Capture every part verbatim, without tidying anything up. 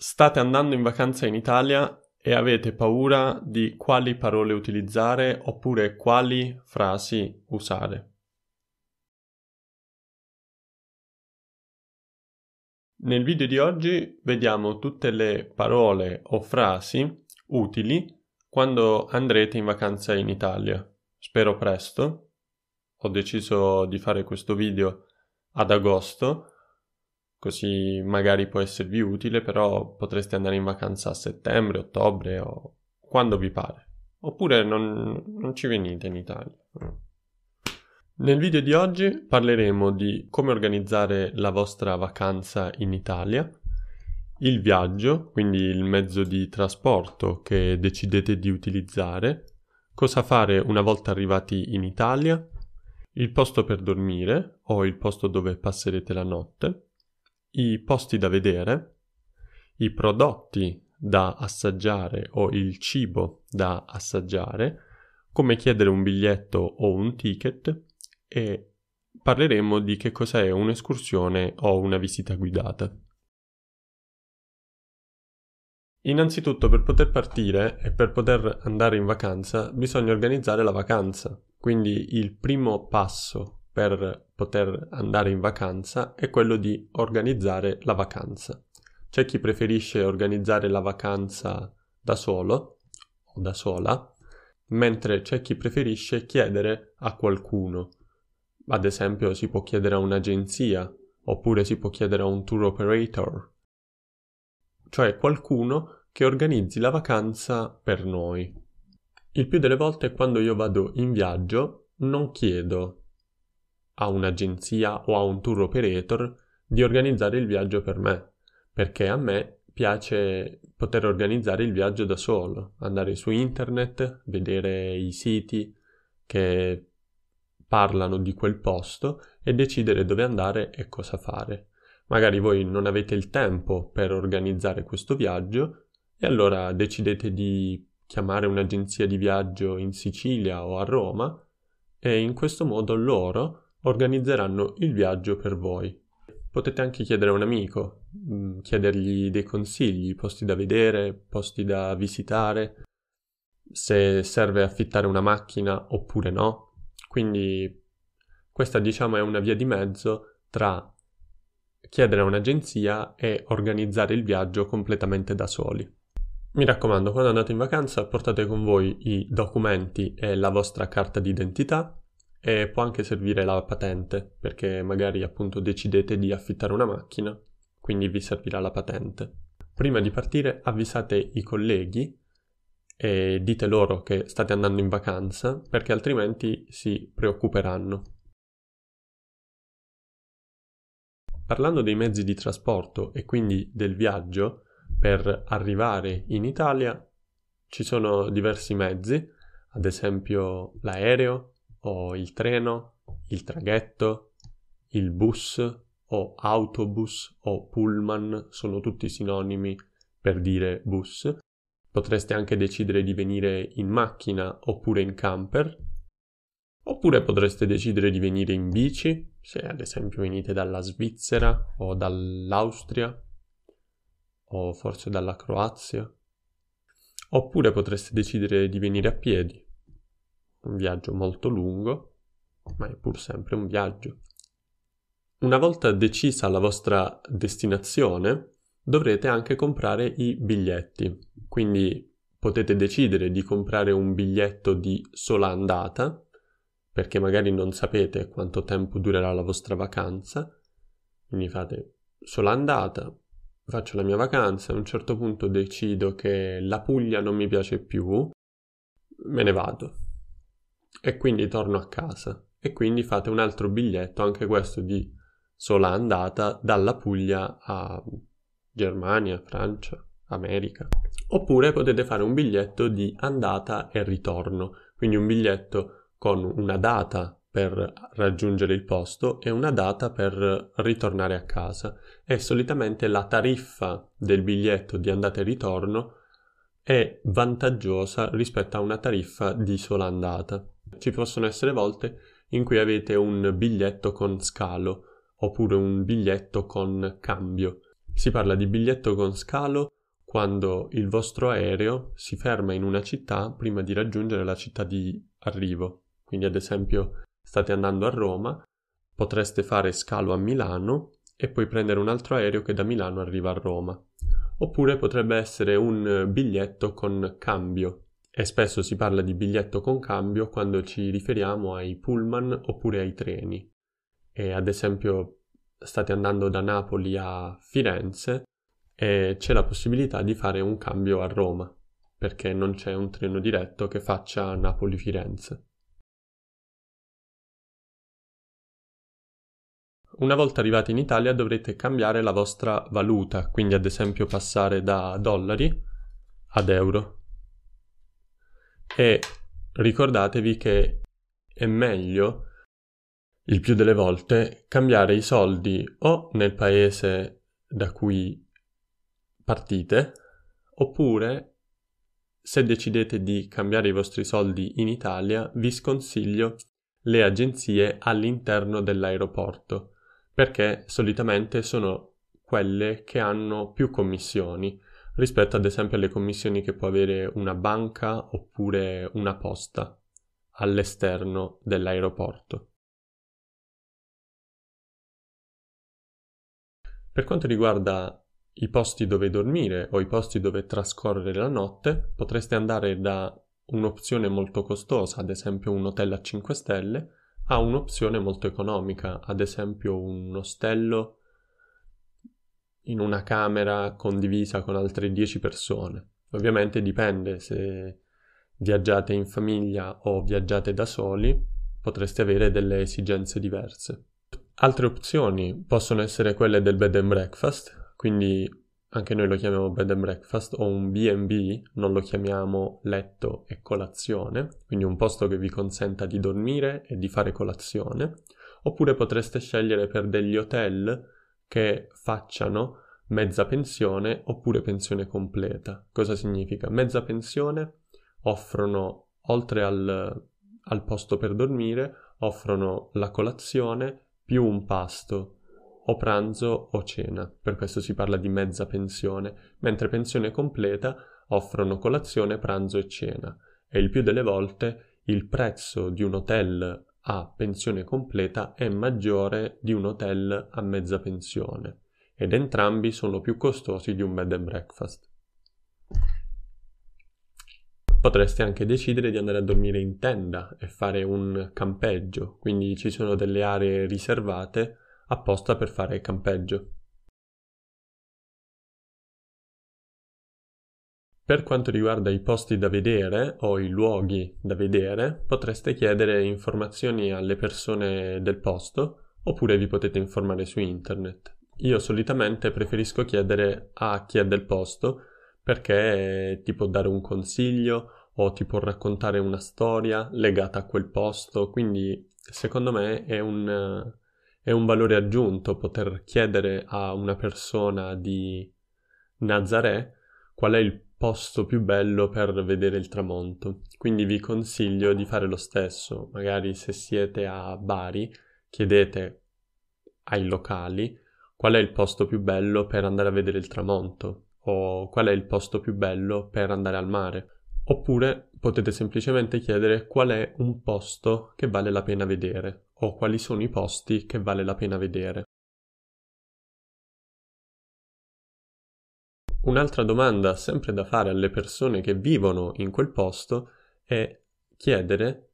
State andando in vacanza in Italia e avete paura di quali parole utilizzare oppure quali frasi usare. Nel video di oggi vediamo tutte le parole o frasi utili quando andrete in vacanza in Italia. Spero presto. Ho deciso di fare questo video ad agosto, così magari può esservi utile, però potreste andare in vacanza a settembre, ottobre o quando vi pare. Oppure non, non ci venite in Italia. Nel video di oggi parleremo di come organizzare la vostra vacanza in Italia, il viaggio, quindi il mezzo di trasporto che decidete di utilizzare, cosa fare una volta arrivati in Italia, il posto per dormire o il posto dove passerete la notte, i posti da vedere, i prodotti da assaggiare o il cibo da assaggiare, come chiedere un biglietto o un ticket, e parleremo di che cos'è un'escursione o una visita guidata. Innanzitutto, per poter partire e per poter andare in vacanza bisogna organizzare la vacanza, quindi il primo passo per poter andare in vacanza è quello di organizzare la vacanza. C'è chi preferisce organizzare la vacanza da solo o da sola, mentre c'è chi preferisce chiedere a qualcuno. Ad esempio, si può chiedere a un'agenzia, oppure si può chiedere a un tour operator, cioè qualcuno che organizzi la vacanza per noi. Il più delle volte, quando io vado in viaggio, non chiedo a un'agenzia o a un tour operator di organizzare il viaggio per me, perché a me piace poter organizzare il viaggio da solo, andare su internet, vedere i siti che parlano di quel posto e decidere dove andare e cosa fare. Magari voi non avete il tempo per organizzare questo viaggio e allora decidete di chiamare un'agenzia di viaggio in Sicilia o a Roma e in questo modo loro organizzeranno il viaggio per voi. Potete anche chiedere a un amico, chiedergli dei consigli, posti da vedere, posti da visitare, se serve affittare una macchina oppure no. Quindi questa, diciamo, è una via di mezzo tra chiedere a un'agenzia e organizzare il viaggio completamente da soli. Mi raccomando, quando andate in vacanza portate con voi i documenti e la vostra carta d'identità, e può anche servire la patente, perché magari appunto decidete di affittare una macchina, quindi vi servirà la patente. Prima di partire avvisate i colleghi e dite loro che state andando in vacanza, perché altrimenti si preoccuperanno. Parlando dei mezzi di trasporto e quindi del viaggio per arrivare in Italia, ci sono diversi mezzi, ad esempio l'aereo o il treno, il traghetto, il bus o autobus o pullman, sono tutti sinonimi per dire bus. Potreste anche decidere di venire in macchina oppure in camper, oppure potreste decidere di venire in bici, se ad esempio venite dalla Svizzera o dall'Austria o forse dalla Croazia, oppure potreste decidere di venire a piedi, un viaggio molto lungo, ma è pur sempre un viaggio. Una volta decisa la vostra destinazione, dovrete anche comprare i biglietti, quindi potete decidere di comprare un biglietto di sola andata, perché magari non sapete quanto tempo durerà la vostra vacanza, quindi fate sola andata, faccio la mia vacanza, a un certo punto decido che la Puglia non mi piace più, me ne vado e quindi torno a casa, e quindi fate un altro biglietto, anche questo di sola andata, dalla Puglia a Germania, Francia, America. Oppure potete fare un biglietto di andata e ritorno, quindi un biglietto con una data per raggiungere il posto e una data per ritornare a casa, e solitamente la tariffa del biglietto di andata e ritorno è vantaggiosa rispetto a una tariffa di sola andata. Ci possono essere volte in cui avete un biglietto con scalo oppure un biglietto con cambio. Si parla di biglietto con scalo quando il vostro aereo si ferma in una città prima di raggiungere la città di arrivo. Quindi ad esempio state andando a Roma, potreste fare scalo a Milano e poi prendere un altro aereo che da Milano arriva a Roma. Oppure potrebbe essere un biglietto con cambio. E spesso si parla di biglietto con cambio quando ci riferiamo ai pullman oppure ai treni. E ad esempio state andando da Napoli a Firenze e c'è la possibilità di fare un cambio a Roma, perché non c'è un treno diretto che faccia Napoli-Firenze. Una volta arrivati in Italia dovrete cambiare la vostra valuta, quindi ad esempio passare da dollari ad euro. E ricordatevi che è meglio, il più delle volte, cambiare i soldi o nel paese da cui partite, oppure, se decidete di cambiare i vostri soldi in Italia, vi sconsiglio le agenzie all'interno dell'aeroporto, perché solitamente sono quelle che hanno più commissioni rispetto ad esempio alle commissioni che può avere una banca oppure una posta all'esterno dell'aeroporto. Per quanto riguarda i posti dove dormire o i posti dove trascorrere la notte, potreste andare da un'opzione molto costosa, ad esempio un hotel a cinque stelle, ha un'opzione molto economica, ad esempio un ostello in una camera condivisa con altre dieci persone. Ovviamente dipende, se viaggiate in famiglia o viaggiate da soli, potreste avere delle esigenze diverse. Altre opzioni possono essere quelle del bed and breakfast, quindi anche noi lo chiamiamo bed and breakfast o un B and B, non lo chiamiamo letto e colazione, quindi un posto che vi consenta di dormire e di fare colazione, oppure potreste scegliere per degli hotel che facciano mezza pensione oppure pensione completa. Cosa significa? Mezza pensione offrono, oltre al, al posto per dormire, offrono la colazione più un pasto, o pranzo o cena, per questo si parla di mezza pensione, mentre pensione completa offrono colazione, pranzo e cena, e il più delle volte il prezzo di un hotel a pensione completa è maggiore di un hotel a mezza pensione, ed entrambi sono più costosi di un bed and breakfast. Potreste anche decidere di andare a dormire in tenda e fare un campeggio, quindi ci sono delle aree riservate apposta per fare campeggio. Per quanto riguarda i posti da vedere o i luoghi da vedere, potreste chiedere informazioni alle persone del posto oppure vi potete informare su internet. Io solitamente preferisco chiedere a chi è del posto perché ti può dare un consiglio o ti può raccontare una storia legata a quel posto, quindi secondo me è un... È un valore aggiunto poter chiedere a una persona di Nazaré qual è il posto più bello per vedere il tramonto. Quindi vi consiglio di fare lo stesso. Magari se siete a Bari, chiedete ai locali qual è il posto più bello per andare a vedere il tramonto o qual è il posto più bello per andare al mare. Oppure potete semplicemente chiedere qual è un posto che vale la pena vedere, o quali sono i posti che vale la pena vedere. Un'altra domanda sempre da fare alle persone che vivono in quel posto è chiedere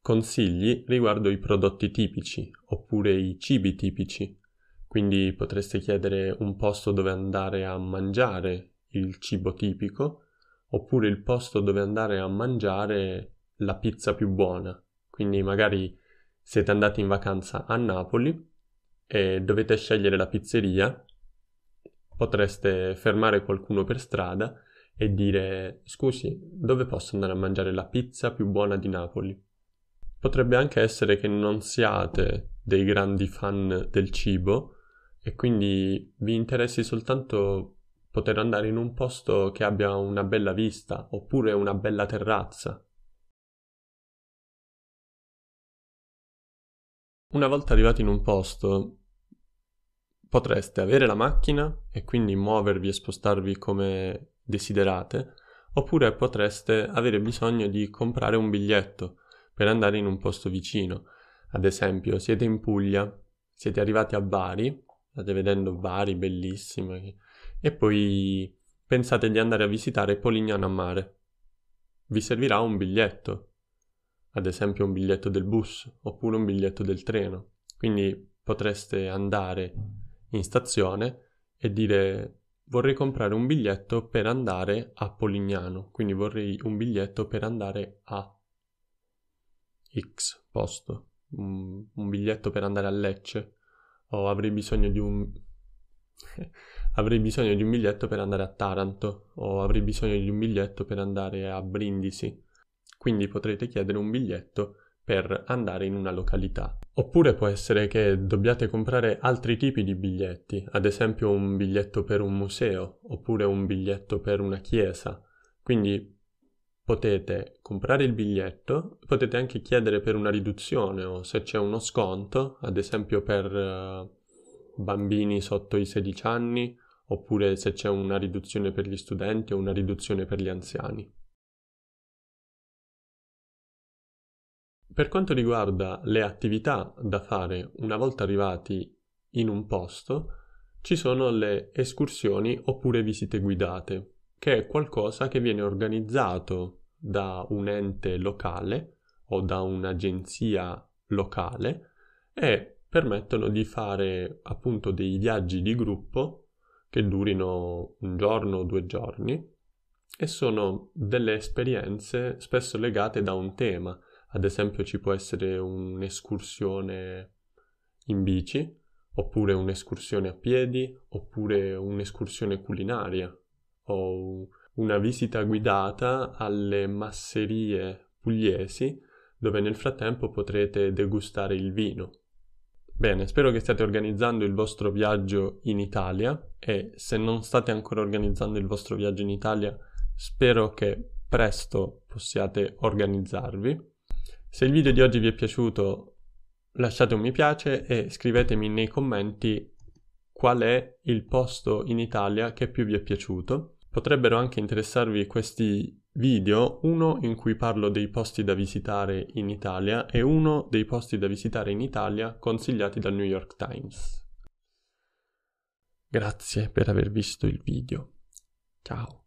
consigli riguardo i prodotti tipici oppure i cibi tipici. Quindi potreste chiedere un posto dove andare a mangiare il cibo tipico oppure il posto dove andare a mangiare la pizza più buona. Quindi magari siete andati in vacanza a Napoli e dovete scegliere la pizzeria, potreste fermare qualcuno per strada e dire «Scusi, dove posso andare a mangiare la pizza più buona di Napoli?» Potrebbe anche essere che non siate dei grandi fan del cibo e quindi vi interessi soltanto poter andare in un posto che abbia una bella vista oppure una bella terrazza. Una volta arrivati in un posto potreste avere la macchina e quindi muovervi e spostarvi come desiderate, oppure potreste avere bisogno di comprare un biglietto per andare in un posto vicino. Ad esempio, siete in Puglia, siete arrivati a Bari, state vedendo Bari bellissima, e poi pensate di andare a visitare Polignano a Mare. Vi servirà un biglietto, ad esempio un biglietto del bus oppure un biglietto del treno. Quindi potreste andare in stazione e dire vorrei comprare un biglietto per andare a Polignano, quindi vorrei un biglietto per andare a X posto, un, un biglietto per andare a Lecce, o avrei bisogno di un avrei bisogno di un biglietto per andare a Taranto, o avrei bisogno di un biglietto per andare a Brindisi. Quindi potrete chiedere un biglietto per andare in una località. Oppure può essere che dobbiate comprare altri tipi di biglietti, ad esempio un biglietto per un museo, oppure un biglietto per una chiesa. Quindi potete comprare il biglietto, potete anche chiedere per una riduzione o se c'è uno sconto, ad esempio per bambini sotto i sedici anni, oppure se c'è una riduzione per gli studenti o una riduzione per gli anziani. Per quanto riguarda le attività da fare una volta arrivati in un posto, ci sono le escursioni oppure visite guidate, che è qualcosa che viene organizzato da un ente locale o da un'agenzia locale e permettono di fare appunto dei viaggi di gruppo che durino un giorno o due giorni e sono delle esperienze spesso legate da un tema. Ad esempio ci può essere un'escursione in bici, oppure un'escursione a piedi, oppure un'escursione culinaria, o una visita guidata alle masserie pugliesi, dove nel frattempo potrete degustare il vino. Bene, spero che stiate organizzando il vostro viaggio in Italia, e se non state ancora organizzando il vostro viaggio in Italia, spero che presto possiate organizzarvi. Se il video di oggi vi è piaciuto, lasciate un mi piace e scrivetemi nei commenti qual è il posto in Italia che più vi è piaciuto. Potrebbero anche interessarvi questi video, uno in cui parlo dei posti da visitare in Italia e uno dei posti da visitare in Italia consigliati dal New York Times. Grazie per aver visto il video. Ciao!